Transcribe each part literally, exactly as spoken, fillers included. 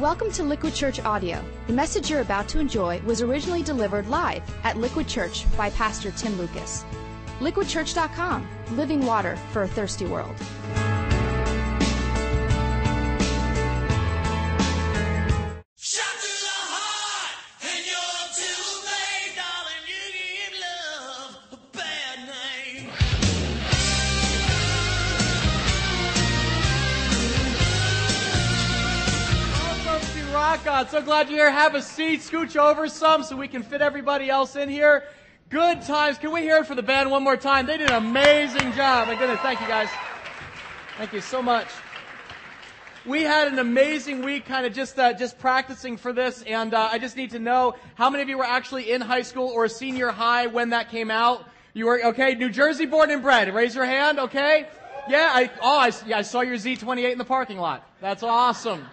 Welcome to Liquid Church Audio. The message you're about to enjoy was originally delivered live at Liquid Church by Pastor Tim Lucas. liquid church dot com, living water for a thirsty world. So glad you're here. Have a seat. Scooch over some so we can fit everybody else in here. Good times. Can we hear it for the band one more time? They did an amazing job. My goodness. Thank you, guys. Thank you so much. We had an amazing week kind of just uh, just practicing for this, and uh, I just need to know how many of you were actually in high school or senior high when that came out? You were, okay, New Jersey born and bred. Raise your hand, okay? Yeah, I, oh, I, yeah, I saw your Z twenty-eight in the parking lot. That's awesome.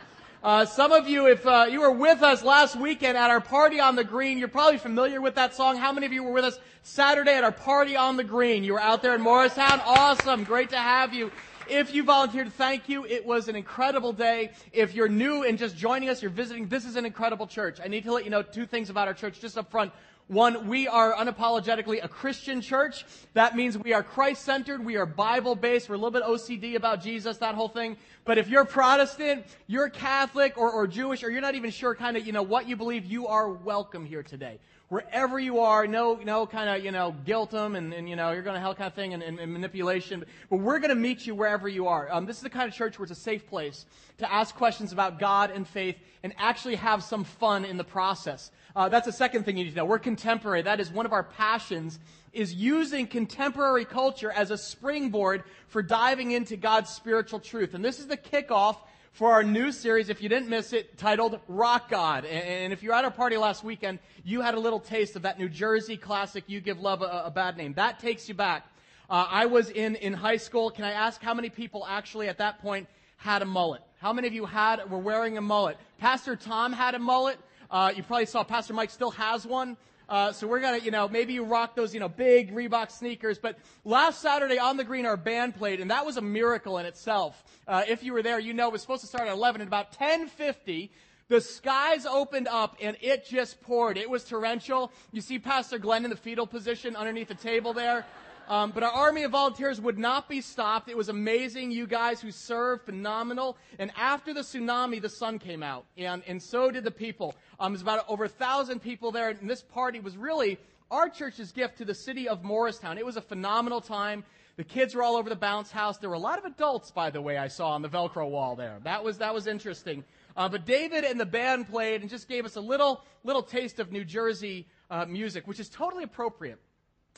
Uh, some of you, if uh, you were with us last weekend at our Party on the Green, you're probably familiar with that song. How many of you were with us Saturday at our Party on the Green? You were out there in Morristown. Awesome. Great to have you. If you volunteered, thank you. It was an incredible day. If you're new and just joining us, you're visiting, this is an incredible church. I need to let you know two things about our church just up front. One, we are unapologetically a Christian church. That means we are Christ-centered, we are Bible-based, we're a little bit O C D about Jesus, that whole thing. But if you're Protestant, you're Catholic, or, or Jewish, or you're not even sure kind of, you know, what you believe, you are welcome here today. Wherever you are, no, no kind of, you know, guilt them and, and, you know, you're going to hell kind of thing and, and, and manipulation. But we're going to meet you wherever you are. Um, this is the kind of church where it's a safe place to ask questions about God and faith and actually have some fun in the process. Uh, that's the second thing you need to know. We're contemporary. That is one of our passions, is using contemporary culture as a springboard for diving into God's spiritual truth. And this is the kickoff for our new series, if you didn't miss it, titled Rock God. And if you were at our party last weekend, you had a little taste of that New Jersey classic, You Give Love a, a Bad Name. That takes you back. Uh, I was in, in high school. Can I ask how many people actually at that point had a mullet? How many of you had were wearing a mullet? Pastor Tom had a mullet. Uh, you probably saw Pastor Mike still has one. Uh, so we're going to, you know, maybe you rock those, you know, big Reebok sneakers. But last Saturday on the green, our band played, and that was a miracle in itself. Uh, if you were there, you know it was supposed to start at eleven. At about ten fifty, the skies opened up, and it just poured. It was torrential. You see Pastor Glenn in the fetal position underneath the table there. Um, but our army of volunteers would not be stopped. It was amazing. You guys who served, phenomenal. And after the tsunami, the sun came out, and, and so did the people. Um, there's about over a thousand people there, and this party was really our church's gift to the city of Morristown. It was a phenomenal time. The kids were all over the bounce house. There were a lot of adults, by the way, I saw on the Velcro wall there. That was that was interesting. Uh, but David and the band played and just gave us a little little taste of New Jersey uh, music, which is totally appropriate.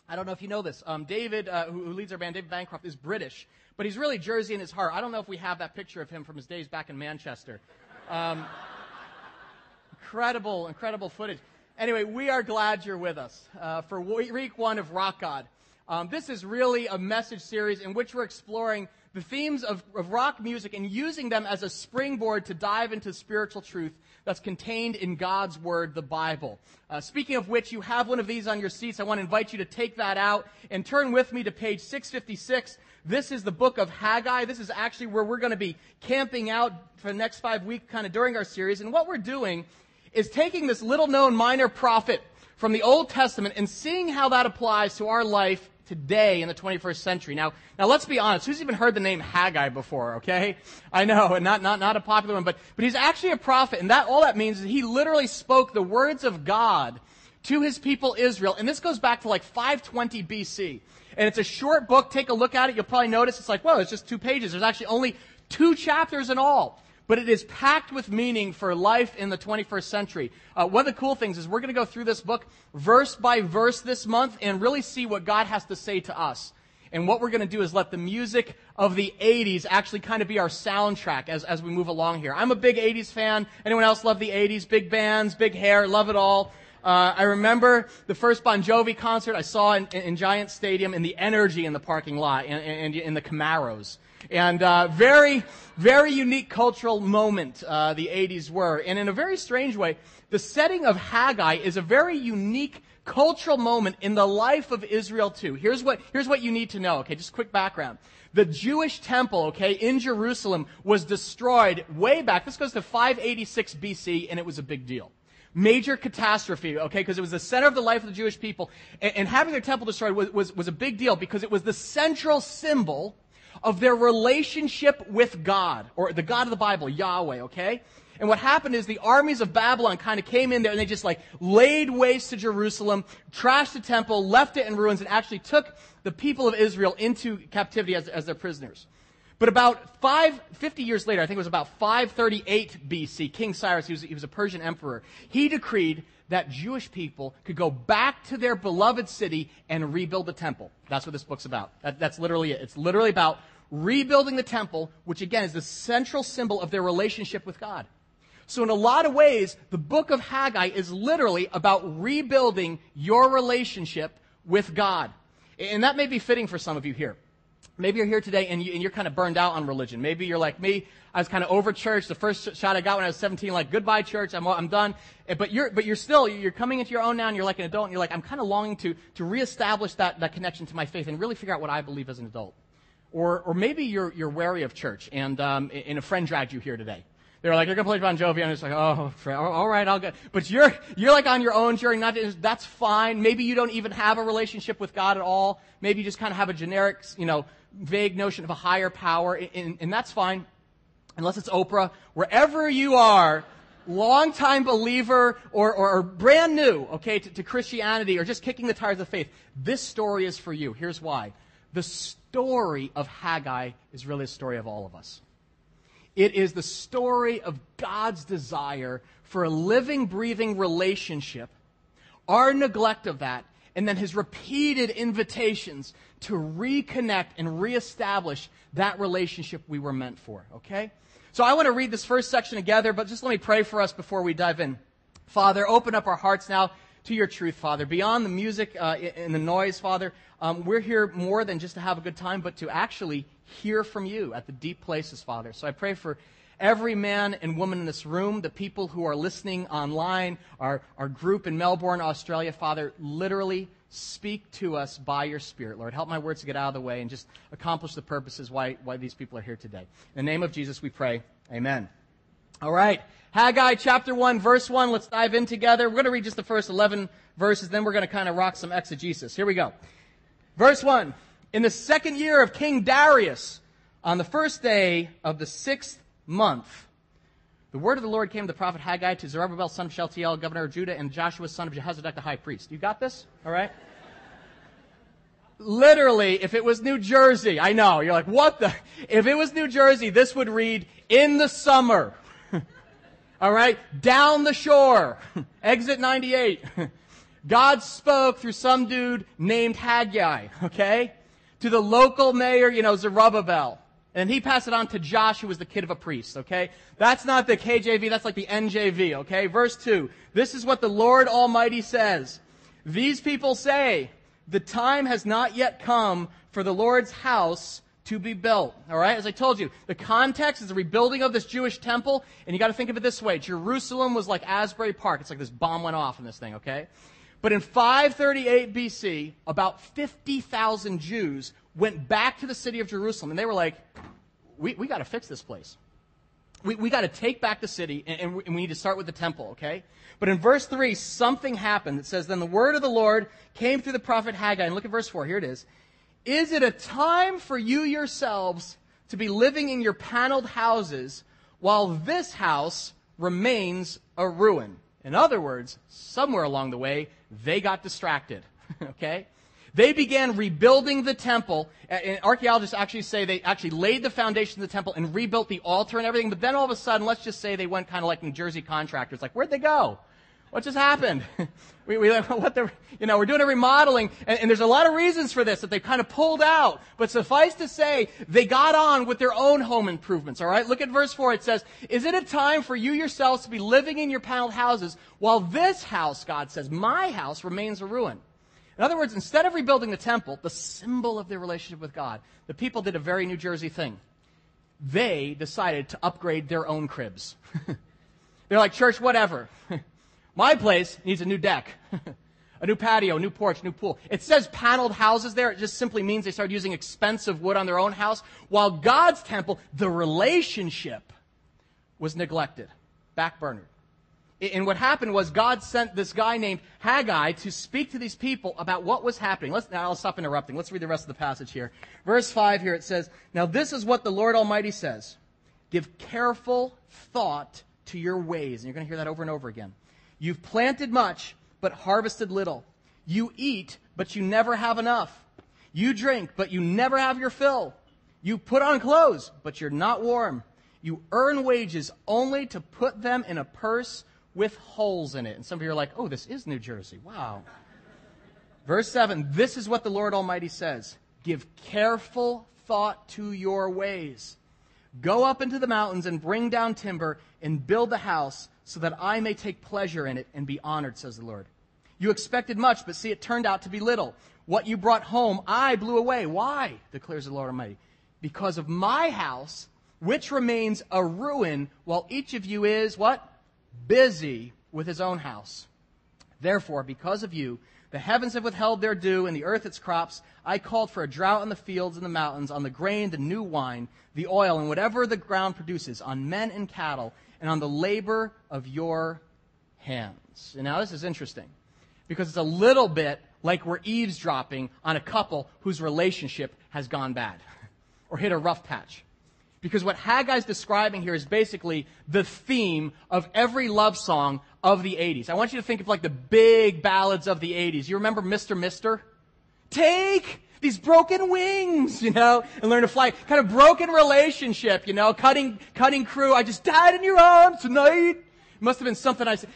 I don't know if you know this. Um, David, uh, who, who leads our band, David Bancroft, is British, but he's really Jersey in his heart. I don't know if we have that picture of him from his days back in Manchester. Um, incredible, incredible footage. Anyway, we are glad you're with us uh, for week one of Rock God. Um, this is really a message series in which we're exploring the themes of, of rock music and using them as a springboard to dive into spiritual truth that's contained in God's Word, the Bible. Uh, speaking of which, you have one of these on your seats. I want to invite you to take that out and turn with me to page six fifty-six. This is the book of Haggai. This is actually where we're going to be camping out for the next five weeks kind of during our series. And what we're doing is taking this little-known minor prophet from the Old Testament and seeing how that applies to our life today in the twenty-first century. Now, now let's be honest. Who's even heard the name Haggai before? Okay, I know, and not not not a popular one, but but he's actually a prophet, and that all that means is he literally spoke the words of God to his people Israel, and this goes back to like five twenty B C. And it's a short book. Take a look at it. You'll probably notice it's like, whoa, it's just two pages. There's actually only two chapters in all. But it is packed with meaning for life in the twenty-first century. Uh, one of the cool things is we're going to go through this book verse by verse this month and really see what God has to say to us. And what we're going to do is let the music of the eighties actually kind of be our soundtrack as, as we move along here. I'm a big eighties fan. Anyone else love the eighties? Big bands, big hair, love it all. Uh, I remember the first Bon Jovi concert I saw in, in, in Giant Stadium and the energy in the parking lot and in the Camaros. And uh, very, very unique cultural moment uh, the eighties were. And in a very strange way, the setting of Haggai is a very unique cultural moment in the life of Israel too. Here's what, here's what you need to know, okay? Just quick background. The Jewish temple, okay, in Jerusalem was destroyed way back. This goes to five eighty-six B C, and it was a big deal. Major catastrophe, okay, because it was the center of the life of the Jewish people. And, and having their temple destroyed was, was, was a big deal because it was the central symbol of their relationship with God, or the God of the Bible, Yahweh, okay? And what happened is the armies of Babylon kind of came in there and they just like laid waste to Jerusalem, trashed the temple, left it in ruins, and actually took the people of Israel into captivity as, as their prisoners. But about five, fifty years later, I think it was about five thirty-eight B C, King Cyrus, he was, he was a Persian emperor, he decreed that Jewish people could go back to their beloved city and rebuild the temple. That's what this book's about. That, that's literally it. It's literally about rebuilding the temple, which again is the central symbol of their relationship with God. So in a lot of ways, the book of Haggai is literally about rebuilding your relationship with God. And that may be fitting for some of you here. Maybe you're here today and, you, and you're kind of burned out on religion. Maybe you're like me. I was kind of over church. The first shot I got when I was seventeen, like, goodbye church, I'm I'm done. But you're but you're still, you're coming into your own now and you're like an adult and you're like, I'm kind of longing to to reestablish that, that connection to my faith and really figure out what I believe as an adult. Or or maybe you're you're wary of church and um and a friend dragged you here today. They're like, you're going to play Bon Jovi. I'm just like, oh, all right, I'll go. But you're, you're like on your own journey. Not, that's fine. Maybe you don't even have a relationship with God at all. Maybe you just kind of have a generic, you know, vague notion of a higher power. And, and that's fine. Unless it's Oprah. Wherever you are, long-time believer or, or, or brand new, okay, to, to Christianity or just kicking the tires of faith, this story is for you. Here's why. The story of Haggai is really a story of all of us. It is the story of God's desire for a living, breathing relationship, our neglect of that, and then his repeated invitations to reconnect and reestablish that relationship we were meant for, okay? So I want to read this first section together, but just let me pray for us before we dive in. Father, open up our hearts now to your truth, Father. Beyond the music uh, and the noise, Father, um, we're here more than just to have a good time, but to actually hear from you at the deep places, Father. So I pray for every man and woman in this room, the people who are listening online, our, our group in Melbourne, Australia, Father, literally speak to us by your Spirit, Lord. Help my words to get out of the way and just accomplish the purposes why, why these people are here today. In the name of Jesus, we pray. Amen. All right, Haggai chapter one, verse one. Let's dive in together. We're going to read just the first eleven verses, then we're going to kind of rock some exegesis. Here we go. Verse one. In the second year of King Darius, on the first day of the sixth month, the word of the Lord came to the prophet Haggai, to Zerubbabel, son of Shealtiel, governor of Judah, and Joshua, son of Jehozadak, the high priest. You got this? All right? Literally, if it was New Jersey, I know, you're like, what the? If it was New Jersey, this would read, in the summer. All right? Down the shore. Exit ninety-eight. God spoke through some dude named Haggai, okay? To the local mayor, you know, Zerubbabel. And he passed it on to Josh, who was the kid of a priest, okay? That's not the K J V, that's like the N J V, okay? Verse two. This is what the Lord Almighty says. These people say, the time has not yet come for the Lord's house to be built. All right? As I told you, the context is the rebuilding of this Jewish temple, and you got to think of it this way. Jerusalem was like Asbury Park. It's like this bomb went off in this thing, okay? But in five thirty-eight B C, about fifty thousand Jews went back to the city of Jerusalem, and they were like, we, we got to fix this place. We, we got to take back the city, and, and, we, and we need to start with the temple, okay? But in verse three, something happened. It says, then the word of the Lord came through the prophet Haggai. And look at verse four. Here it is. Is it a time for you yourselves to be living in your paneled houses while this house remains a ruin? In other words, somewhere along the way, they got distracted, okay? They began rebuilding the temple, and archaeologists actually say they actually laid the foundation of the temple and rebuilt the altar and everything, but then all of a sudden, let's just say they went kind of like New Jersey contractors, like, where'd they go? What just happened? we, we, what the, you know, we're doing a remodeling, and, and there's a lot of reasons for this that they kind of pulled out. But suffice to say, they got on with their own home improvements, all right? Look at verse four. It says, is it a time for you yourselves to be living in your paneled houses while this house, God says, my house remains a ruin? In other words, instead of rebuilding the temple, the symbol of their relationship with God, the people did a very New Jersey thing. They decided to upgrade their own cribs. They're like, church, whatever. My place needs a new deck. A new patio, new porch, new pool. It says paneled houses there. It just simply means they started using expensive wood on their own house. While God's temple, the relationship, was neglected, backburnered. And what happened was God sent this guy named Haggai to speak to these people about what was happening. Let's, now I'll stop interrupting. Let's read the rest of the passage here. Verse five here, it says, "Now this is what the Lord Almighty says. Give careful thought to your ways." And you're going to hear that over and over again. "You've planted much, but harvested little. You eat, but you never have enough. You drink, but you never have your fill. You put on clothes, but you're not warm. You earn wages only to put them in a purse with holes in it." And some of you are like, oh, this is New Jersey. Wow. Verse seven, "This is what the Lord Almighty says. Give careful thought to your ways. Go up into the mountains and bring down timber and build a house so that I may take pleasure in it and be honored, says the Lord. You expected much, but see, it turned out to be little. What you brought home, I blew away. Why? Declares the Lord Almighty. Because of my house, which remains a ruin, while each of you is, what? Busy with his own house. Therefore, because of you, the heavens have withheld their dew, and the earth its crops. I called for a drought on the fields and the mountains, on the grain, the new wine, the oil, and whatever the ground produces, on men and cattle, and on the labor of your hands." And now this is interesting, because it's a little bit like we're eavesdropping on a couple whose relationship has gone bad or hit a rough patch. Because what Haggai's describing here is basically the theme of every love song of the eighties. I want you to think of like the big ballads of the eighties. You remember Mister Mister? Take these broken wings, you know, and learn to fly. Kind of broken relationship, you know, cutting cutting crew. I just died in your arms tonight. It must have been something I said.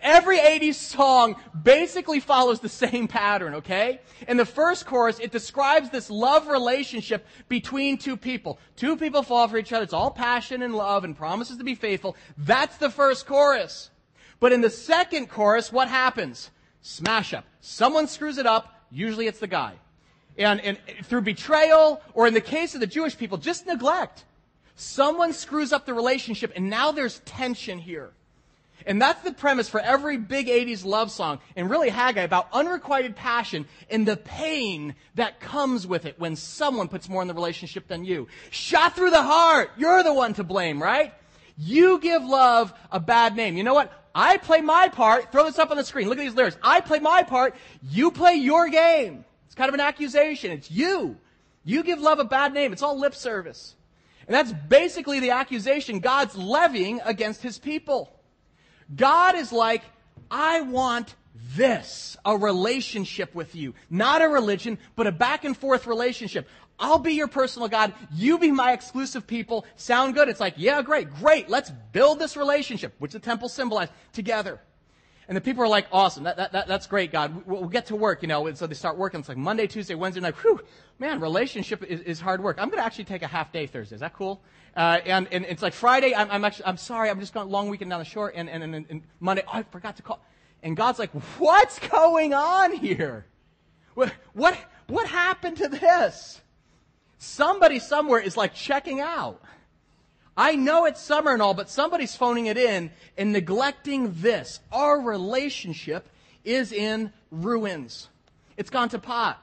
Every eighties song basically follows the same pattern, okay? In the first chorus, it describes this love relationship between two people. Two people fall for each other. It's all passion and love and promises to be faithful. That's the first chorus. But in the second chorus, what happens? Smash up. Someone screws it up. Usually it's the guy. And, and through betrayal, or in the case of the Jewish people, just neglect. Someone screws up the relationship, and now there's tension here. And that's the premise for every big eighties love song, and really Haggai, about unrequited passion and the pain that comes with it when someone puts more in the relationship than you. Shot through the heart. You're the one to blame, right? You give love a bad name. You know what? I play my part. Throw this up on the screen. Look at these lyrics. I play my part. You play your game. It's kind of an accusation. It's you. You give love a bad name. It's all lip service. And that's basically the accusation God's levying against his people. God is like, I want this, a relationship with you. Not a religion, but a back and forth relationship. I'll be your personal God. You be my exclusive people. Sound good? It's like, yeah, great, great. Let's build this relationship, which the temple symbolized, together. And the people are like, awesome. That, that, that, that's great, God. We'll, we'll get to work, you know. And so they start working. It's like Monday, Tuesday, Wednesday night. Whew, man, relationship is, is hard work. I'm going to actually take a half day Thursday. Is that cool? Uh, and, and it's like Friday. I'm, I'm actually, I'm sorry. I'm just going long weekend down the shore. And, and, and, and Monday, oh, I forgot to call. And God's like, what's going on here? What, what, what happened to this? Somebody somewhere is like checking out. I know it's summer and all, but somebody's phoning it in and neglecting this. Our relationship is in ruins. It's gone to pot.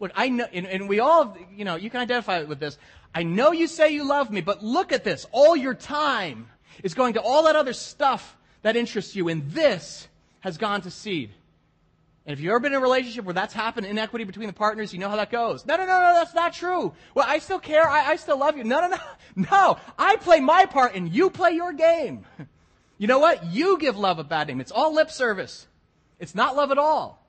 Look, I know, and, and we all, you know, you can identify with this. I know you say you love me, but look at this. All your time is going to all that other stuff that interests you, and this has gone to seed. And if you've ever been in a relationship where that's happened, inequity between the partners, you know how that goes. No, no, no, no, that's not true. Well, I still care. I, I still love you. No, no, no. No, I play my part and you play your game. You know what? You give love a bad name. It's all lip service. It's not love at all.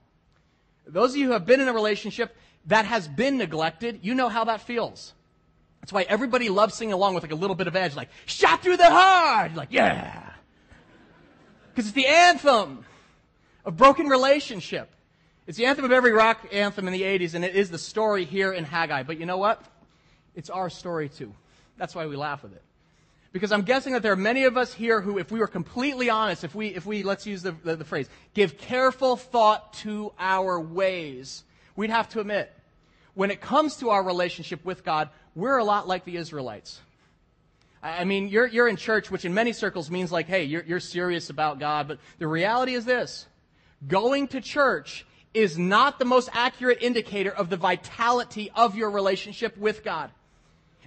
Those of you who have been in a relationship that has been neglected, you know how that feels. That's why everybody loves singing along with like a little bit of edge, like, shot through the heart. You're like, yeah. Because it's the anthem. A broken relationship. It's the anthem of every rock anthem in the eighties, and it is the story here in Haggai. But you know what? It's our story too. That's why we laugh with it. Because I'm guessing that there are many of us here who, if we were completely honest, if we, if we let's use the, the, the phrase, give careful thought to our ways, we'd have to admit, when it comes to our relationship with God, we're a lot like the Israelites. I mean, you're, you're in church, which in many circles means like, hey, you're, you're serious about God. But the reality is this. Going to church is not the most accurate indicator of the vitality of your relationship with God.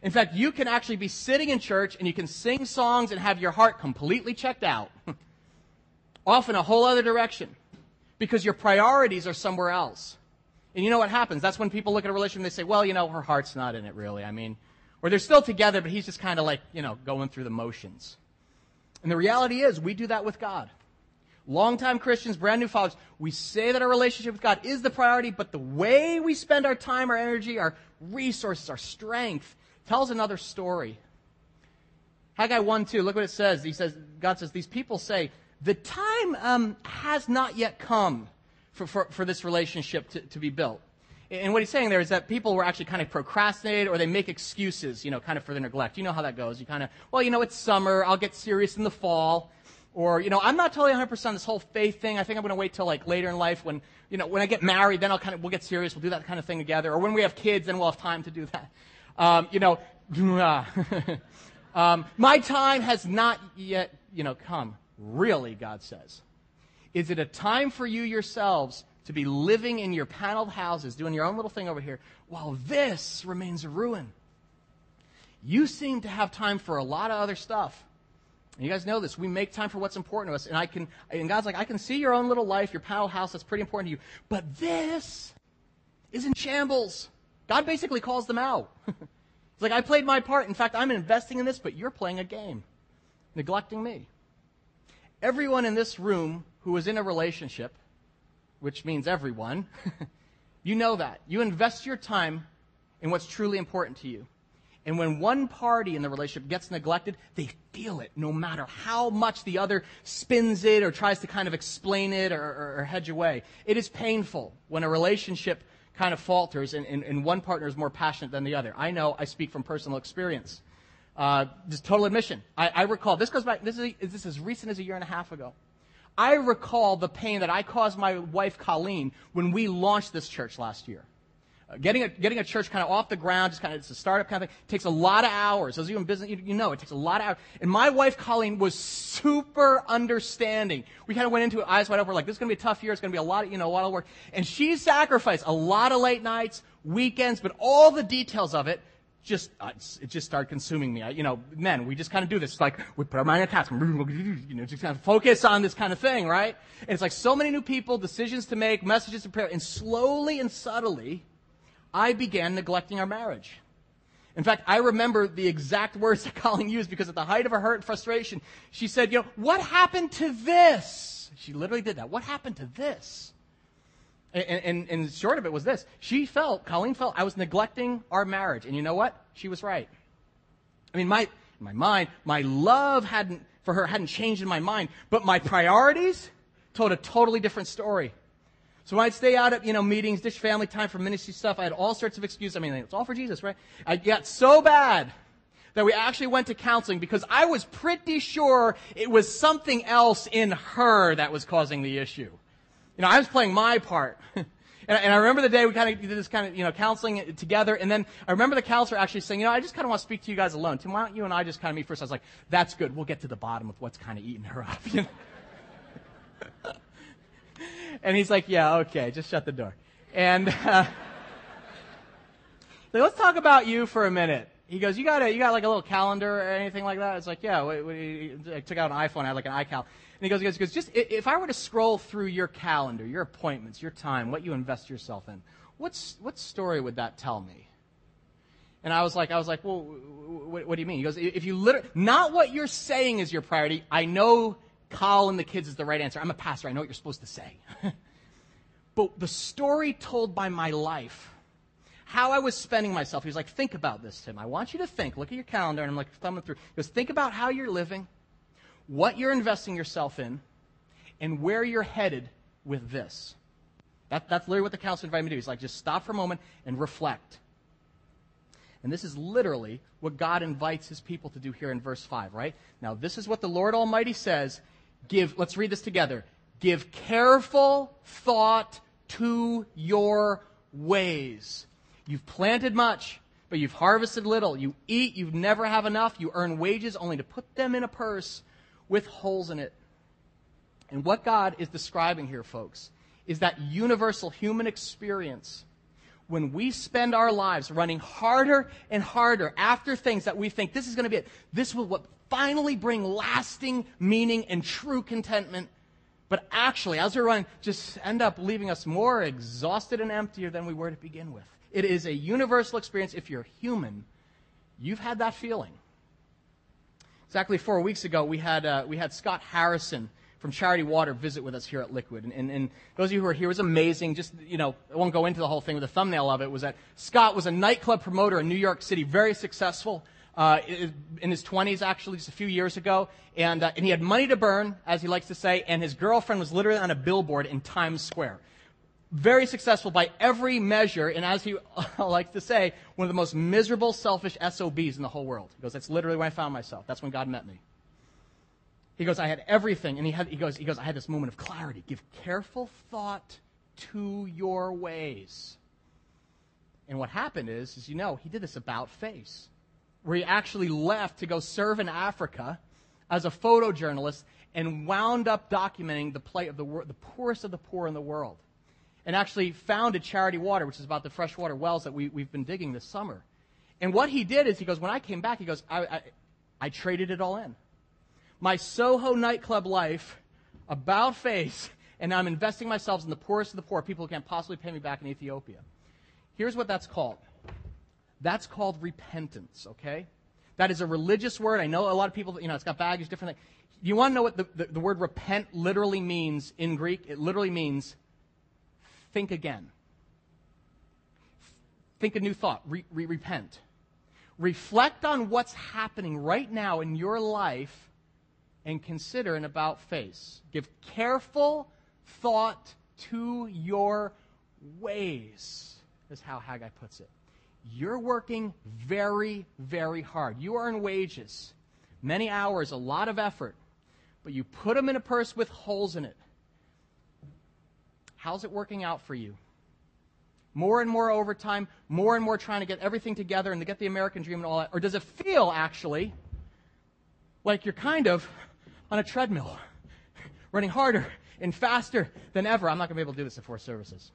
In fact, you can actually be sitting in church and you can sing songs and have your heart completely checked out, off in a whole other direction, because your priorities are somewhere else. And you know what happens? That's when people look at a relationship and they say, well, you know, her heart's not in it really. I mean, or they're still together, but he's just kind of like, you know, going through the motions. And the reality is we do that with God. Longtime Christians, brand new followers, we say that our relationship with God is the priority, but the way we spend our time, our energy, our resources, our strength tells another story. Haggai one two, look what it says. He says, God says, these people say, the time um, has not yet come for, for, for this relationship to, to be built. And what he's saying there is that people were actually kind of procrastinated, or they make excuses, you know, kind of for their neglect. You know how that goes. You kind of, well, you know, it's summer. I'll get serious in the fall. Or, you know, I'm not totally one hundred percent on this whole faith thing. I think I'm going to wait till like later in life when, you know, when I get married, then I'll kind of, we'll get serious. We'll do that kind of thing together. Or when we have kids, then we'll have time to do that. Um, you know, um, my time has not yet, you know, come. Really, God says. Is it a time for you yourselves to be living in your paneled houses, doing your own little thing over here, while this remains a ruin? You seem to have time for a lot of other stuff. And you guys know this. We make time for what's important to us. And I can, and God's like, I can see your own little life, your paneled house, that's pretty important to you. But this is in shambles. God basically calls them out. He's like, I played my part. In fact, I'm investing in this, but you're playing a game, neglecting me. Everyone in this room who is in a relationship, which means everyone, you know that. You invest your time in what's truly important to you. And when one party in the relationship gets neglected, they feel it no matter how much the other spins it or tries to kind of explain it or, or, or hedge away. It is painful when a relationship kind of falters and, and, and one partner is more passionate than the other. I know, I speak from personal experience. Uh, just total admission. I, I recall, this goes back, this is, this is as recent as a year and a half ago. I recall the pain that I caused my wife, Colleen, when we launched this church last year. Uh, getting a, getting a church kind of off the ground, just kind of, it's a startup kind of thing, takes a lot of hours. Those of you in business, you, you know, it takes a lot of hours. And my wife, Colleen, was super understanding. We kind of went into it eyes wide open. We're like, this is going to be a tough year. It's going to be a lot of, you know, a lot of work. And she sacrificed a lot of late nights, weekends, but all the details of it, just uh, it just started consuming me. I, you know, men, we just kind of do this. It's like we put our mind on task, you know, just kind of focus on this kind of thing, right? And it's like so many new people, decisions to make, messages to prepare, and slowly and subtly, I began neglecting our marriage. In fact, I remember the exact words that Colleen used because at the height of her hurt and frustration, she said, "You know, what happened to this?" She literally did that. What happened to this? And, and, and short of it was this. She felt, Colleen felt, I was neglecting our marriage. And you know what? She was right. I mean, my my mind, my love hadn't for her hadn't changed in my mind, but my priorities told a totally different story. So when I'd stay out at, you know, meetings, dish family time for ministry stuff, I had all sorts of excuses. I mean, it's all for Jesus, right? I got so bad that we actually went to counseling because I was pretty sure it was something else in her that was causing the issue. You know, I was playing my part. and, and I remember the day we kind of did this kind of, you know, counseling together. And then I remember the counselor actually saying, you know, I just kind of want to speak to you guys alone. Tim, why don't you and I just kind of meet first? I was like, that's good. We'll get to the bottom of what's kind of eating her up. You know? And he's like, yeah, okay, just shut the door. And uh, let's talk about you for a minute. He goes, you got a, you got like a little calendar or anything like that? I was like, yeah. We, we, I took out an iPhone. I had like an iCal. And he goes, he goes, he goes, just if I were to scroll through your calendar, your appointments, your time, what you invest yourself in, what's what story would that tell me? And I was like, I was like, well, what, what do you mean? He goes, if you literally, not what you're saying is your priority. I know Kyle and the kids is the right answer. I'm a pastor. I know what you're supposed to say. But the story told by my life, how I was spending myself. He was like, think about this, Tim. I want you to think. Look at your calendar. And I'm like thumbing through. He goes, think about how you're living, what you're investing yourself in, and where you're headed with this. That, that's literally what the counselor invited me to do. He's like, just stop for a moment and reflect. And this is literally what God invites his people to do here in verse five, right? Now, this is what the Lord Almighty says. Give, let's read this together. Give careful thought to your ways. You've planted much, but you've harvested little. You eat, you never have enough. You earn wages only to put them in a purse with holes in it. And what God is describing here, folks, is that universal human experience when we spend our lives running harder and harder after things that we think, this is going to be it. This will what finally bring lasting meaning and true contentment. But actually, as we're running, just end up leaving us more exhausted and emptier than we were to begin with. It is a universal experience. If you're human, you've had that feeling. Exactly four weeks ago, we had uh, we had Scott Harrison from Charity Water visit with us here at Liquid. And, and, and those of you who are here, it was amazing. Just, you know, I won't go into the whole thing, but the thumbnail of it was that Scott was a nightclub promoter in New York City, very successful, uh, in his twenties, actually, just a few years ago. And, uh, and he had money to burn, as he likes to say, and his girlfriend was literally on a billboard in Times Square. Very successful by every measure, and as he likes to say, one of the most miserable, selfish S O Bs in the whole world. He goes, that's literally where I found myself. That's when God met me. He goes, I had everything, and he, had, he goes, he goes, I had this moment of clarity. Give careful thought to your ways. And what happened is, as you know, he did this about face, where he actually left to go serve in Africa as a photojournalist and wound up documenting the plight of the, the poorest of the poor in the world, and actually founded Charity Water, which is about the freshwater wells that we, we've been digging this summer. And what he did is, he goes, when I came back, he goes, I, I, I traded it all in. My Soho nightclub life, about face, and I'm investing myself in the poorest of the poor, people who can't possibly pay me back in Ethiopia. Here's what that's called. That's called repentance, okay? That is a religious word. I know a lot of people, you know, it's got baggage, different things. You want to know what the, the, the word repent literally means in Greek? It literally means think again. Think a new thought. Re, re, repent. Reflect on what's happening right now in your life and consider an about face. Give careful thought to your ways, is how Haggai puts it. You're working very, very hard. You earn wages, many hours, a lot of effort, but you put them in a purse with holes in it. How's it working out for you? More and more overtime, more and more trying to get everything together and to get the American dream and all that, or does it feel actually like you're kind of on a treadmill, running harder and faster than ever? I'm not going to be able to do this in four services.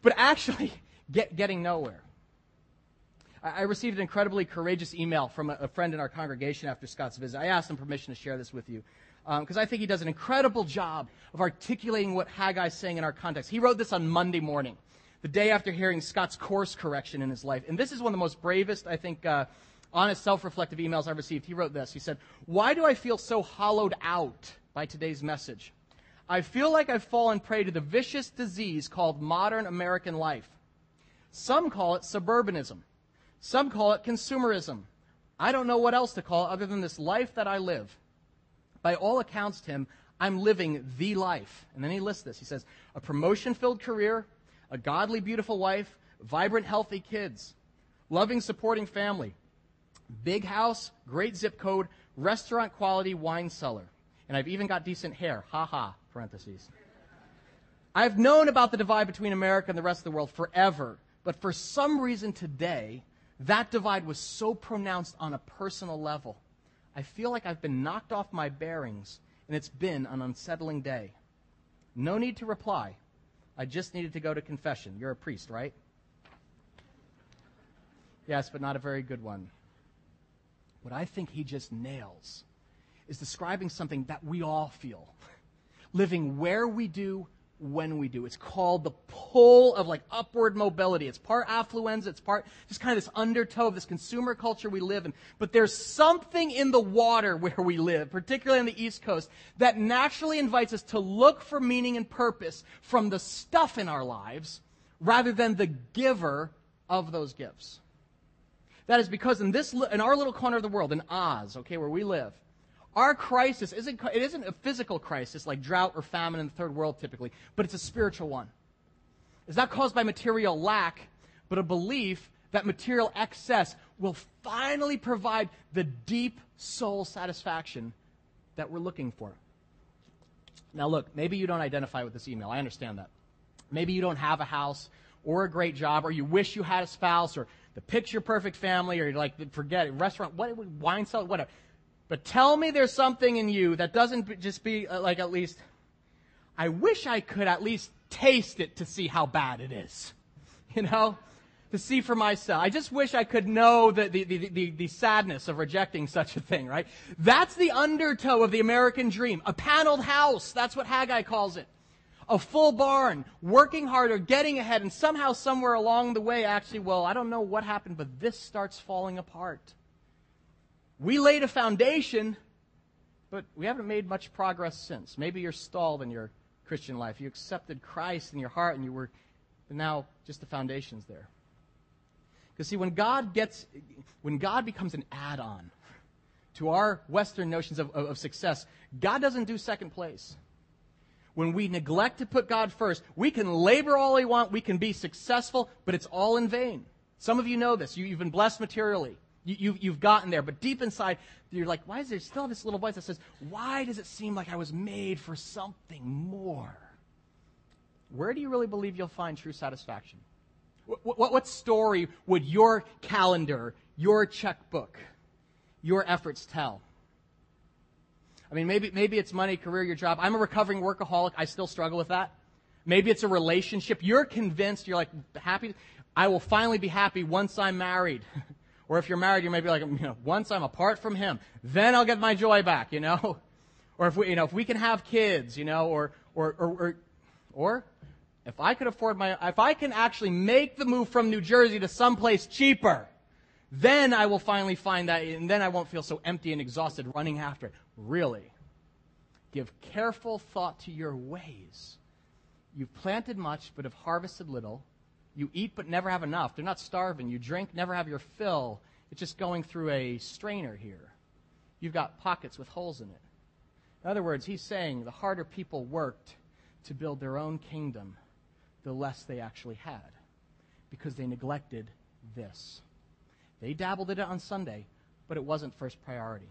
But actually get, getting nowhere. I, I received an incredibly courageous email from a, a friend in our congregation after Scott's visit. I asked him permission to share this with you because um, I think he does an incredible job of articulating what Haggai's saying in our context. He wrote this on Monday morning, the day after hearing Scott's course correction in his life. And this is one of the most bravest, I think, uh, honest, self-reflective emails I received. He wrote this. He said, why do I feel so hollowed out by today's message? I feel like I've fallen prey to the vicious disease called modern American life. Some call it suburbanism. Some call it consumerism. I don't know what else to call it other than this life that I live. By all accounts, Tim, I'm living the life. And then he lists this. He says, a promotion-filled career, a godly, beautiful wife, vibrant, healthy kids, loving, supporting family, big house, great zip code, restaurant quality wine cellar. And I've even got decent hair. Ha ha, parentheses. I've known about the divide between America and the rest of the world forever. But for some reason today, that divide was so pronounced on a personal level. I feel like I've been knocked off my bearings, and it's been an unsettling day. No need to reply. I just needed to go to confession. You're a priest, right? Yes, but not a very good one. What I think he just nails is describing something that we all feel. Living where we do, when we do. It's called the pull of like upward mobility. It's part affluenza. It's part just kind of this undertow of this consumer culture we live in. But there's something in the water where we live, particularly on the East Coast, that naturally invites us to look for meaning and purpose from the stuff in our lives rather than the giver of those gifts. That is because in this, in our little corner of the world, in Oz, okay, where we live, our crisis isn't, it isn't a physical crisis like drought or famine in the third world typically, but it's a spiritual one. It's not caused by material lack, but a belief that material excess will finally provide the deep soul satisfaction that we're looking for. Now look, maybe you don't identify with this email. I understand that. Maybe you don't have a house or a great job, or you wish you had a spouse, or the picture-perfect family, or you're like, forget it, restaurant, what, wine cellar, whatever. But tell me there's something in you that doesn't just be like, at least, I wish I could at least taste it to see how bad it is, you know, to see for myself. I just wish I could know the, the, the, the, the sadness of rejecting such a thing, right? That's the undertow of the American dream. A paneled house, that's what Haggai calls it. A full barn, working harder, getting ahead, and somehow, somewhere along the way, actually, well, I don't know what happened, but this starts falling apart. We laid a foundation, but we haven't made much progress since. Maybe you're stalled in your Christian life. You accepted Christ in your heart, and you were, and now just the foundation's there. Because see, when God gets, when God becomes an add-on to our Western notions of, of, of success, God doesn't do second place. When we neglect to put God first, we can labor all we want, we can be successful, but it's all in vain. Some of you know this. You, you've been blessed materially. You, you, you've gotten there, but deep inside, you're like, why is there still this little voice that says, why does it seem like I was made for something more? Where do you really believe you'll find true satisfaction? What, what, what story would your calendar, your checkbook, your efforts tell? I mean, maybe maybe it's money, career, your job. I'm a recovering workaholic. I still struggle with that. Maybe it's a relationship. You're convinced. You're like, happy. I will finally be happy once I'm married. Or if you're married, you may be like, you know, once I'm apart from him, then I'll get my joy back, you know. Or if we, you know, if we can have kids, you know, or or or or, or if I could afford my, if I can actually make the move from New Jersey to someplace cheaper, then I will finally find that, and then I won't feel so empty and exhausted running after it. Really, give careful thought to your ways. You've planted much but have harvested little. You eat but never have enough. They're not starving. You drink, never have your fill. It's just going through a strainer here. You've got pockets with holes in it. In other words, he's saying the harder people worked to build their own kingdom, the less they actually had, because they neglected this. They dabbled in it on Sunday, but it wasn't first priority.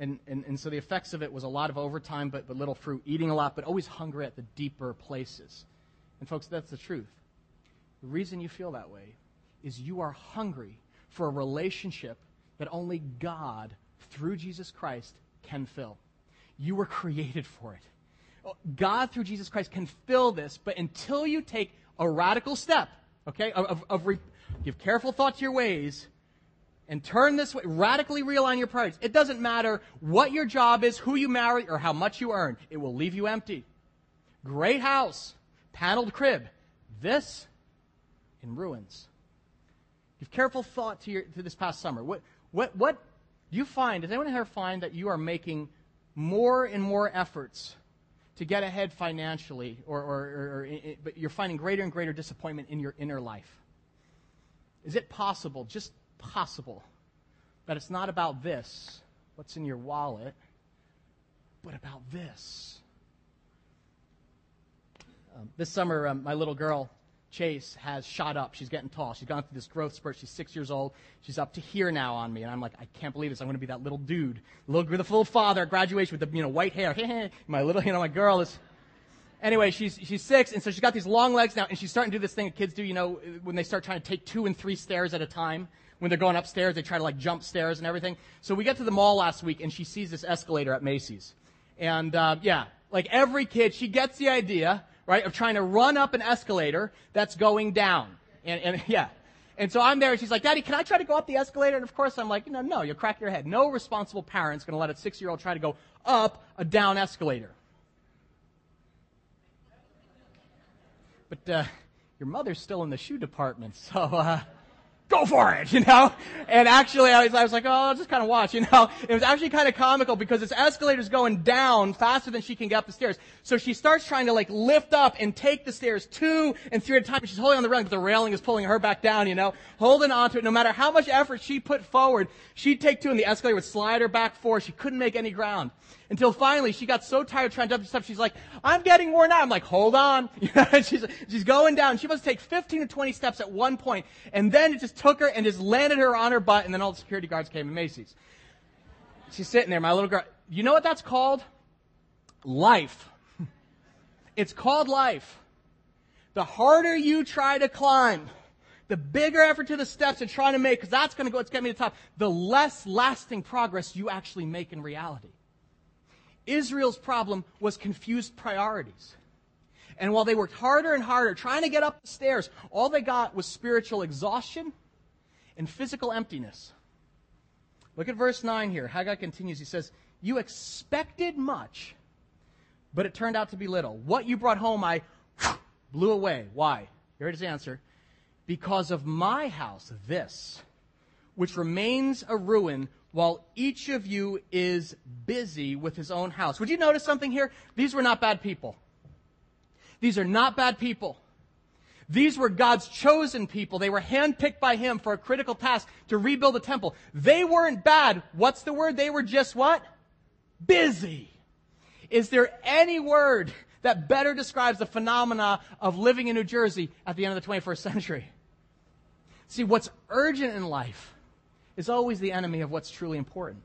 And, and and so the effects of it was a lot of overtime, but, but little fruit, eating a lot, but always hungry at the deeper places. And folks, that's the truth. The reason you feel that way is you are hungry for a relationship that only God, through Jesus Christ, can fill. You were created for it. God, through Jesus Christ, can fill this, but until you take a radical step, okay, of, of, of re- give careful thought to your ways, and turn this way, radically realign your priorities. It doesn't matter what your job is, who you marry, or how much you earn. It will leave you empty. Great house, paneled crib. This, in ruins. Give careful thought to your to this past summer. What what what do you find? Does anyone here find that you are making more and more efforts to get ahead financially, or or, or, or but you're finding greater and greater disappointment in your inner life? Is it possible? Just possible that it's not about this, what's in your wallet, but about this. Um, this summer, um, my little girl, Chase, has shot up. She's getting tall. She's gone through this growth spurt. She's six years old. She's up to here now on me, and I'm like, I can't believe this. I'm going to be that little dude, little, the little father at graduation with the you know white hair. My little, you know, my girl is. Anyway, she's she's six, and so she's got these long legs now, and she's starting to do this thing that kids do, you know, when they start trying to take two and three stairs at a time. When they're going upstairs, they try to, like, jump stairs and everything. So we get to the mall last week, and she sees this escalator at Macy's. And, uh, yeah, like every kid, she gets the idea, right, of trying to run up an escalator that's going down. And, and yeah. And so I'm there, and she's like, Daddy, can I try to go up the escalator? And, of course, I'm like, no, no, you'll crack your head. No responsible parent's going to let a six-year-old try to go up a down escalator. But uh, your mother's still in the shoe department, so... Uh, go for it, you know? And actually, I was, I was like, oh, I'll just kind of watch, you know? It was actually kind of comical because this escalator's going down faster than she can get up the stairs. So she starts trying to, like, lift up and take the stairs two and three at a time. She's holding on the railing, but the railing is pulling her back down, you know? Holding onto it. No matter how much effort she put forward, she'd take two, and the escalator would slide her back four. She couldn't make any ground. Until finally, she got so tired trying to do stuff, she's like, I'm getting worn out. I'm like, hold on. she's, she's going down. She must take fifteen to twenty steps at one point, and then it just took her and just landed her on her butt, and then all the security guards came to Macy's. She's sitting there, my little girl. You know what that's called? Life. It's called life. The harder you try to climb, the bigger effort to the steps you're trying to make, because that's going to go, it's going to get me to the top, the less lasting progress you actually make in reality. Israel's problem was confused priorities. And while they worked harder and harder trying to get up the stairs, all they got was spiritual exhaustion and physical emptiness. Look at verse nine here. Haggai continues. He says, "You expected much, but it turned out to be little. What you brought home, I blew away." Why? Here it is the answer. "Because of my house, this, which remains a ruin, while each of you is busy with his own house." Would you notice something here? These were not bad people. These are not bad people. These were God's chosen people. They were handpicked by him for a critical task to rebuild the temple. They weren't bad. What's the word? They were just what? Busy. Is there any word that better describes the phenomena of living in New Jersey at the end of the twenty-first century? See, what's urgent in life is always the enemy of what's truly important.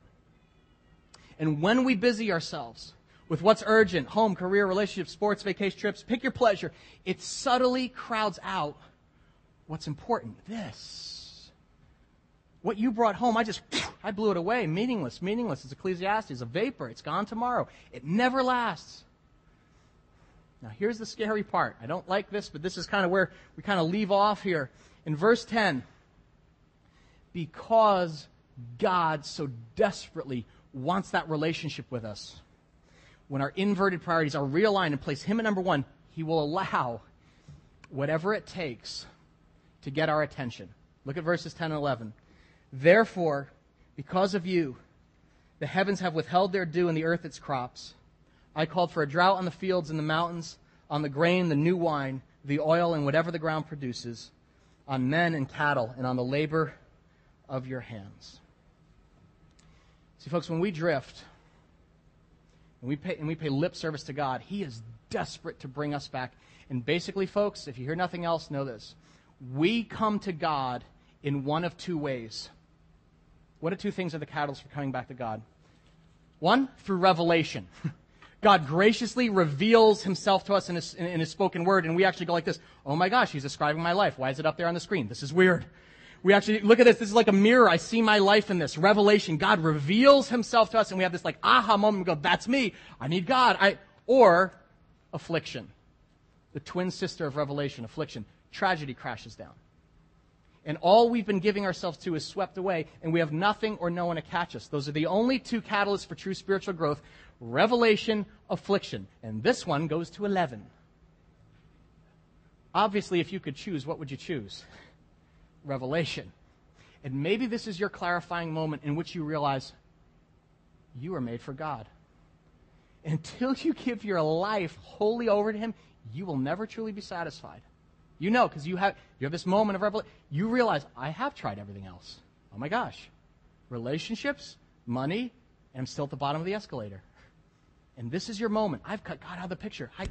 And when we busy ourselves with what's urgent, home, career, relationships, sports, vacation, trips, pick your pleasure, it subtly crowds out what's important. This. What you brought home, I just, I blew it away. Meaningless, meaningless. It's Ecclesiastes, it's a vapor. It's gone tomorrow. It never lasts. Now, here's the scary part. I don't like this, but this is kind of where we kind of leave off here. In verse ten, because God so desperately wants that relationship with us, when our inverted priorities are realigned and place him at number one, he will allow whatever it takes to get our attention. Look at verses ten and eleven. "Therefore, because of you, the heavens have withheld their dew and the earth its crops. I called for a drought on the fields and the mountains, on the grain, the new wine, the oil, and whatever the ground produces, on men and cattle, and on the labor of your hands." See, folks, when we drift, and we pay, and we pay lip service to God, he is desperate to bring us back. And basically, folks, if you hear nothing else, know this. We come to God in one of two ways. What are two things are the catalysts for coming back to God? One, through revelation. God graciously reveals himself to us in his, in his spoken word, and we actually go like this. Oh my gosh, he's describing my life. Why is it up there on the screen? This is weird. We actually, look at this. This is like a mirror. I see my life in this. Revelation. God reveals himself to us, and we have this like aha moment. We go, that's me. I need God. I Or affliction. The twin sister of revelation, affliction. Tragedy crashes down. And all we've been giving ourselves to is swept away, and we have nothing or no one to catch us. Those are the only two catalysts for true spiritual growth. Revelation, affliction. And this one goes to eleven. Obviously, if you could choose, what would you choose? Revelation. And maybe this is your clarifying moment in which you realize you are made for God. Until you give your life wholly over to him, you will never truly be satisfied. You know, because you have you have this moment of revelation. You realize, I have tried everything else. Oh my gosh. Relationships, money, and I'm still at the bottom of the escalator. And this is your moment. I've cut God out of the picture. I,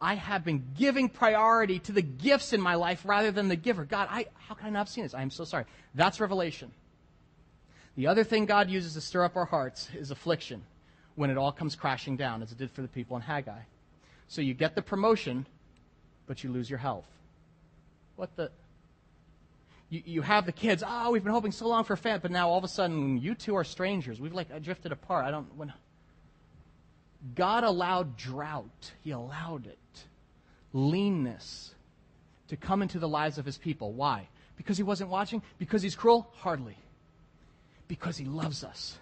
I have been giving priority to the gifts in my life rather than the giver. God, I how can I not have seen this? I am so sorry. That's revelation. The other thing God uses to stir up our hearts is affliction, when it all comes crashing down, as it did for the people in Haggai. So you get the promotion, but you lose your health. What the? You, you have the kids. Oh, we've been hoping so long for a fan, but now all of a sudden you two are strangers. We've like drifted apart. I don't. When God allowed drought, he allowed it, leanness, to come into the lives of his people. Why? Because he wasn't watching? Because he's cruel? Hardly. Because he loves us.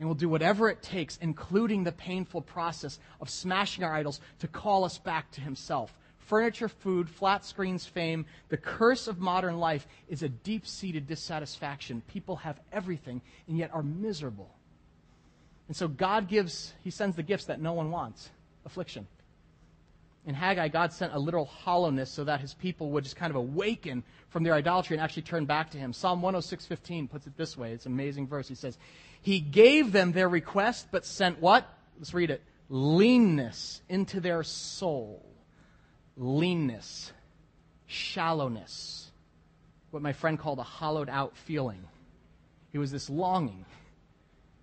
And we'll do whatever it takes, including the painful process of smashing our idols, to call us back to himself. Furniture, food, flat screens, fame. The curse of modern life is a deep-seated dissatisfaction. People have everything and yet are miserable. And so God gives, he sends the gifts that no one wants, affliction. In Haggai, God sent a literal hollowness so that his people would just kind of awaken from their idolatry and actually turn back to him. Psalm one oh six fifteen puts it this way. It's an amazing verse. He says, he gave them their request, but sent what? Let's read it. Leanness into their soul. Leanness, shallowness, what my friend called a hollowed out feeling. It was this longing,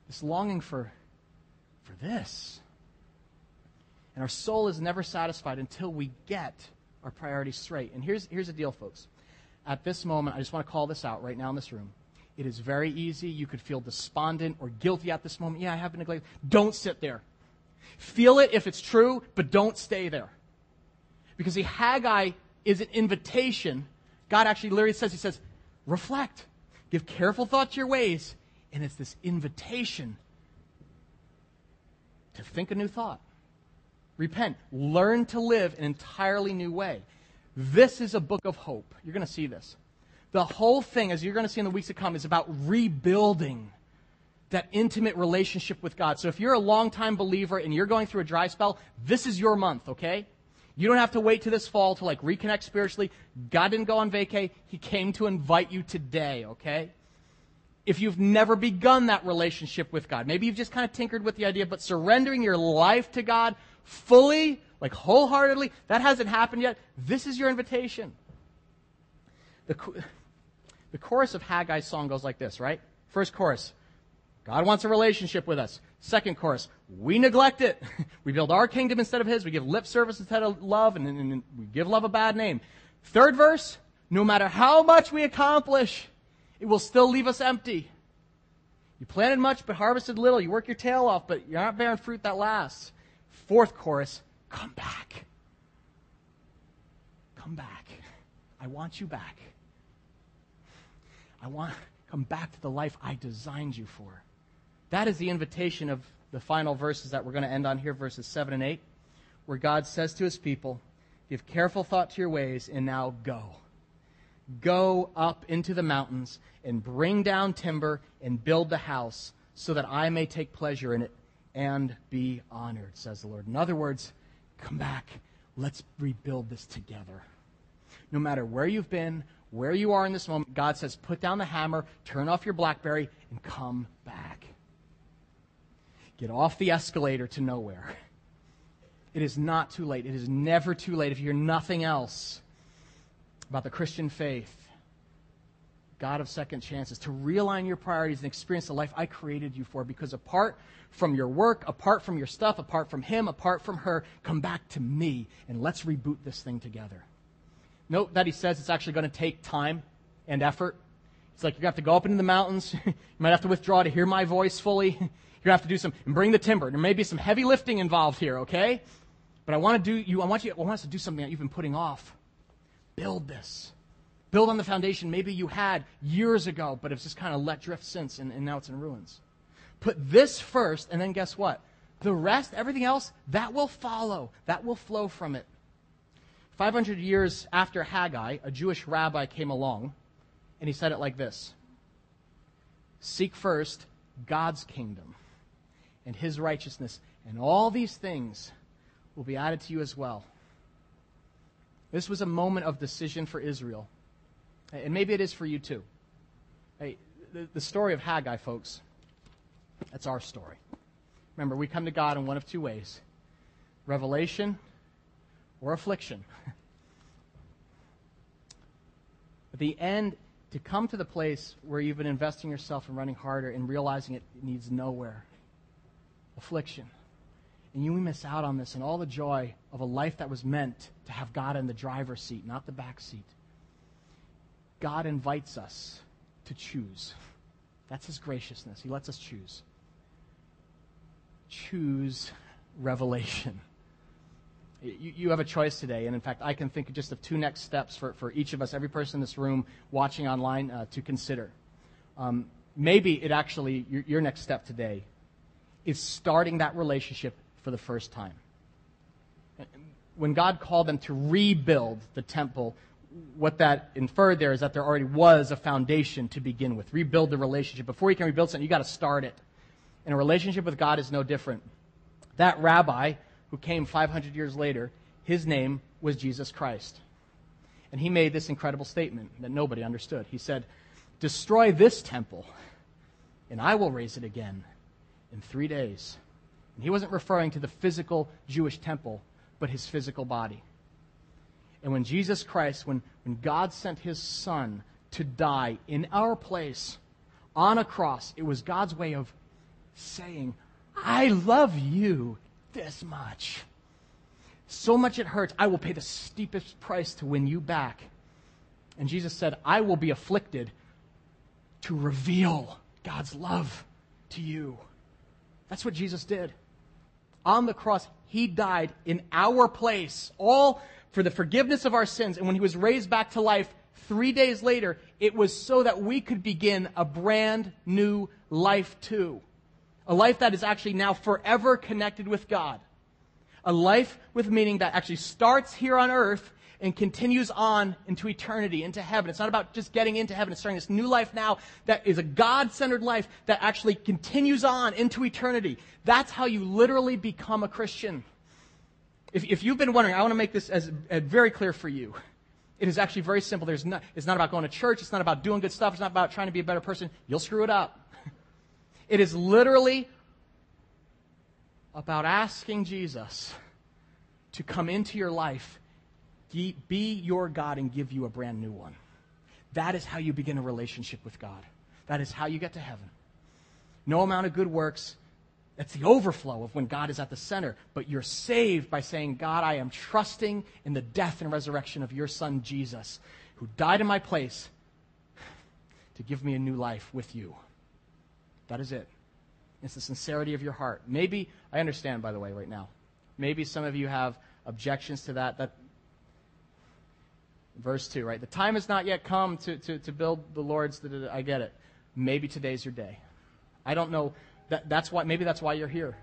this longing for, for this. And our soul is never satisfied until we get our priorities straight. And here's, here's the deal, folks. at this moment, I just want to call this out right now in this room. It is very easy. You could feel despondent or guilty at this moment. Yeah, I have been neglected. Don't sit there. Feel it if it's true, but don't stay there. Because the Haggai is an invitation. God actually literally says, he says, reflect. Give careful thought to your ways. And it's this invitation to think a new thought. Repent. Learn to live an entirely new way. This is a book of hope. You're going to see this. The whole thing, as you're going to see in the weeks to come, is about rebuilding that intimate relationship with God. So if you're a longtime believer and you're going through a dry spell, this is your month, okay? You don't have to wait till this fall to like reconnect spiritually. God didn't go on vacay. He came to invite you today, okay? If you've never begun that relationship with God, maybe you've just kind of tinkered with the idea, but surrendering your life to God fully, like wholeheartedly, that hasn't happened yet. This is your invitation. The, the chorus of Haggai's song goes like this, right? First chorus, God wants a relationship with us. Second chorus, we neglect it. We build our kingdom instead of his. We give lip service instead of love, and, and, and we give love a bad name. Third verse, no matter how much we accomplish, it will still leave us empty. You planted much but harvested little. You work your tail off, but you're not bearing fruit that lasts. Fourth chorus, come back. Come back. I want you back. I want come back to the life I designed you for. That is the invitation of the final verses that we're going to end on here, verses seven and eight, where God says to his people, give careful thought to your ways, and now go. Go up into the mountains and bring down timber and build the house so that I may take pleasure in it and be honored, says the Lord. In other words, come back. Let's rebuild this together. No matter where you've been, where you are in this moment, God says, put down the hammer, turn off your BlackBerry, and come back. Get off the escalator to nowhere. It is not too late. It is never too late. If you hear nothing else about the Christian faith, God of second chances, to realign your priorities and experience the life I created you for, because apart from your work, apart from your stuff, apart from him, apart from her, come back to me and let's reboot this thing together. Note that he says it's actually going to take time and effort. It's like you're going to have to go up into the mountains. You might have to withdraw to hear my voice fully. You're going to have to do some, and bring the timber. There may be some heavy lifting involved here, okay? But I want to do you. I want you. I want us to do something that you've been putting off. Build this. Build on the foundation maybe you had years ago, but it's just kind of let drift since, and, and now it's in ruins. Put this first, and then guess what? The rest, everything else, that will follow. That will flow from it. five hundred years after Haggai, a Jewish rabbi came along, and he said it like this. Seek first God's kingdom and his righteousness, and all these things will be added to you as well. This was a moment of decision for Israel, and maybe it is for you too. Hey, the story of Haggai, folks, that's our story. Remember, we come to God in one of two ways. Revelation or affliction. At the end, to come to the place where you've been investing yourself and running harder and realizing it needs nowhere. Affliction. And you miss out on this and all the joy of a life that was meant to have God in the driver's seat, not the back seat. God invites us to choose. That's his graciousness. He lets us choose. Choose revelation. You, you have a choice today, and in fact, I can think just of two next steps for, for each of us, every person in this room watching online, uh, to consider. Um, maybe it actually, your, your next step today is starting that relationship for the first time. When God called them to rebuild the temple, what that inferred there is that there already was a foundation to begin with. Rebuild the relationship. Before you can rebuild something, you got to start it. And a relationship with God is no different. That rabbi who came five hundred years later, his name was Jesus Christ. And he made this incredible statement that nobody understood. He said, destroy this temple, and I will raise it again in three days. And he wasn't referring to the physical Jewish temple, but his physical body. And when Jesus Christ, when, when God sent his son to die in our place on a cross, it was God's way of saying, I love you this much. So much it hurts. I will pay the steepest price to win you back. And Jesus said, I will be afflicted to reveal God's love to you. That's what Jesus did. On the cross, he died in our place, all for the forgiveness of our sins. And when he was raised back to life three days later, it was so that we could begin a brand new life too. A life that is actually now forever connected with God. A life with meaning that actually starts here on earth and continues on into eternity, into heaven. It's not about just getting into heaven. It's starting this new life now that is a God-centered life that actually continues on into eternity. That's how you literally become a Christian. If, if you've been wondering, I want to make this as, as very clear for you. It is actually very simple. There's not, it's not about going to church. It's not about doing good stuff. It's not about trying to be a better person. You'll screw it up. It is literally about asking Jesus to come into your life, be your God, and give you a brand new one. That is how you begin a relationship with God. That is how you get to heaven. No amount of good works. That's the overflow of when God is at the center. But you're saved by saying, God, I am trusting in the death and resurrection of your son, Jesus, who died in my place to give me a new life with you. That is it. It's the sincerity of your heart. Maybe, I understand, by the way, right now, maybe some of you have objections to that. That verse two, right? The time has not yet come to, to, to build the Lord's. Da, da, da. I get it. Maybe today's your day. I don't know. That, that's why. Maybe that's why you're here.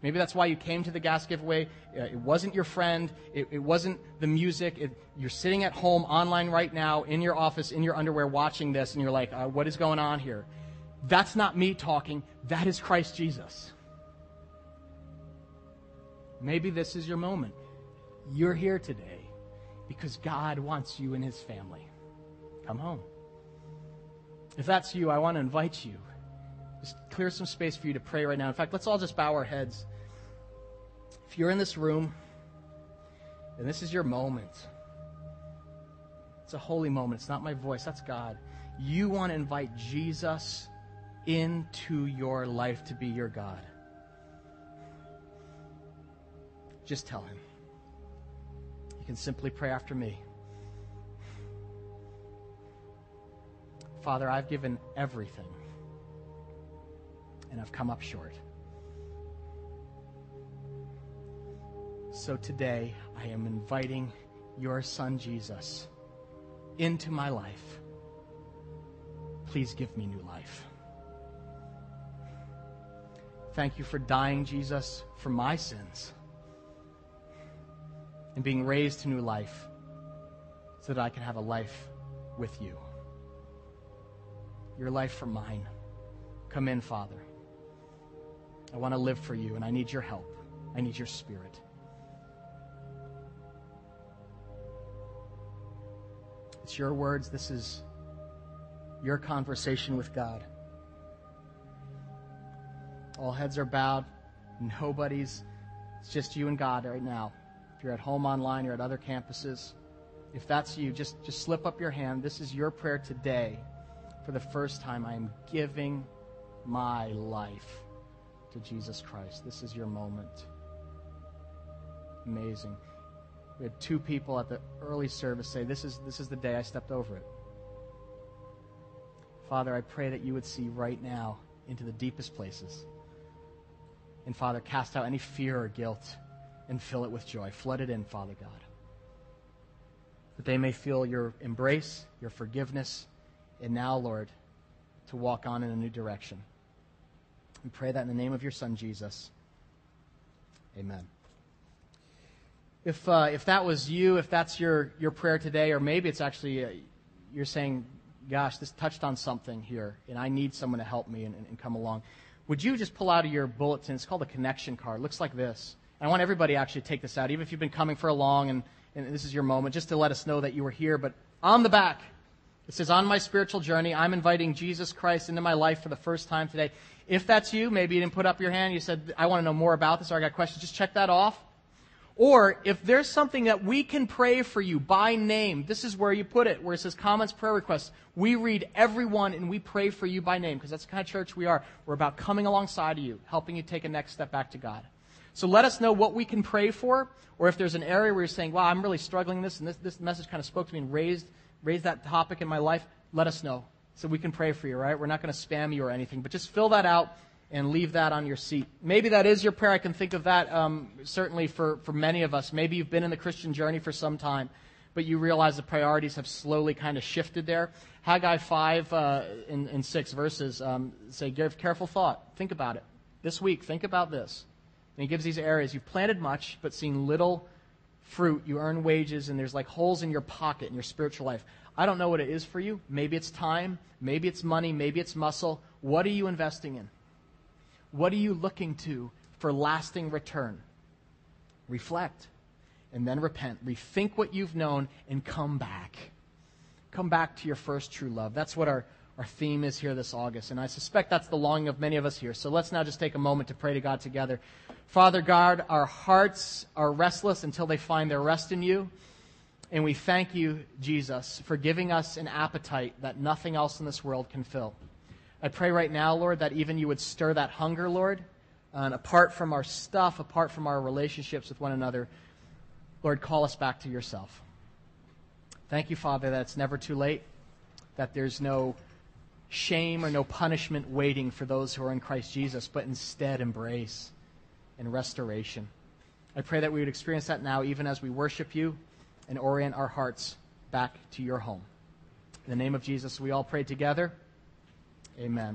Maybe that's why you came to the gas giveaway. Uh, it wasn't your friend. It, it wasn't the music. It, you're sitting at home online right now in your office, in your underwear, watching this, and you're like, uh, what is going on here? That's not me talking. That is Christ Jesus. Maybe this is your moment. You're here today because God wants you in his family. Come home. If that's you, I want to invite you. Just clear some space for you to pray right now. In fact, let's all just bow our heads. If you're in this room and this is your moment, it's a holy moment. It's not my voice. That's God. You want to invite Jesus into your life to be your God. Just tell him. You can simply pray after me. Father, I've given everything, and I've come up short. So today, I am inviting your son, Jesus, into my life. Please give me new life. Thank you for dying, Jesus, for my sins and being raised to new life so that I can have a life with you. Your life for mine. Come in, Father. I want to live for you, and I need your help. I need your spirit. It's your words. This is your conversation with God. All heads are bowed. Nobody's. It's just you and God right now. If you're at home online, you're at other campuses. If that's you, just, just slip up your hand. This is your prayer today. For the first time, I am giving my life to Jesus Christ. This is your moment. Amazing. We had two people at the early service say, this is, this is the day I stepped over it. Father, I pray that you would see right now into the deepest places. And Father, cast out any fear or guilt and fill it with joy. Flood it in, Father God. That they may feel your embrace, your forgiveness, and now, Lord, to walk on in a new direction. We pray that in the name of your son, Jesus. Amen. If uh, if that was you, if that's your, your prayer today, or maybe it's actually uh, you're saying, gosh, this touched on something here, and I need someone to help me and, and come along, would you just pull out of your bulletin, it's called a connection card, it looks like this. And I want everybody actually to take this out, even if you've been coming for a long and, and this is your moment, just to let us know that you were here. But on the back, it says, on my spiritual journey, I'm inviting Jesus Christ into my life for the first time today. If that's you, maybe you didn't put up your hand, you said, I want to know more about this, or I got questions, just check that off. Or if there's something that we can pray for you by name, this is where you put it, where it says comments, prayer requests. We read everyone and we pray for you by name, because that's the kind of church we are. We're about coming alongside of you, helping you take a next step back to God. So let us know what we can pray for, or if there's an area where you're saying, wow, I'm really struggling with this, and this, this message kind of spoke to me and raised raise that topic in my life, let us know so we can pray for you, right? We're not going to spam you or anything, but just fill that out and leave that on your seat. Maybe that is your prayer. I can think of that um, certainly for, for many of us. Maybe you've been in the Christian journey for some time, but you realize the priorities have slowly kind of shifted there. Haggai five uh, in, in six verses um, say, give careful thought. Think about it. This week, think about this. And he gives these areas. You've planted much, but seen little fruit. You earn wages, and there's like holes in your pocket in your spiritual life. I don't know what it is for you. Maybe it's time. Maybe it's money. Maybe it's muscle. What are you investing in? What are you looking to for lasting return? Reflect, and then repent. Rethink what you've known, and come back. Come back to your first true love. That's what our, our theme is here this August, and I suspect that's the longing of many of us here. So let's now just take a moment to pray to God together. Father God, our hearts are restless until they find their rest in you, and we thank you, Jesus, for giving us an appetite that nothing else in this world can fill. I pray right now, Lord, that even you would stir that hunger, Lord, and apart from our stuff, apart from our relationships with one another, Lord, call us back to yourself. Thank you, Father, that it's never too late, that there's no shame or no punishment waiting for those who are in Christ Jesus, but instead embrace and restoration. I pray that we would experience that now, even as we worship you and orient our hearts back to your home. In the name of Jesus, we all pray together. Amen.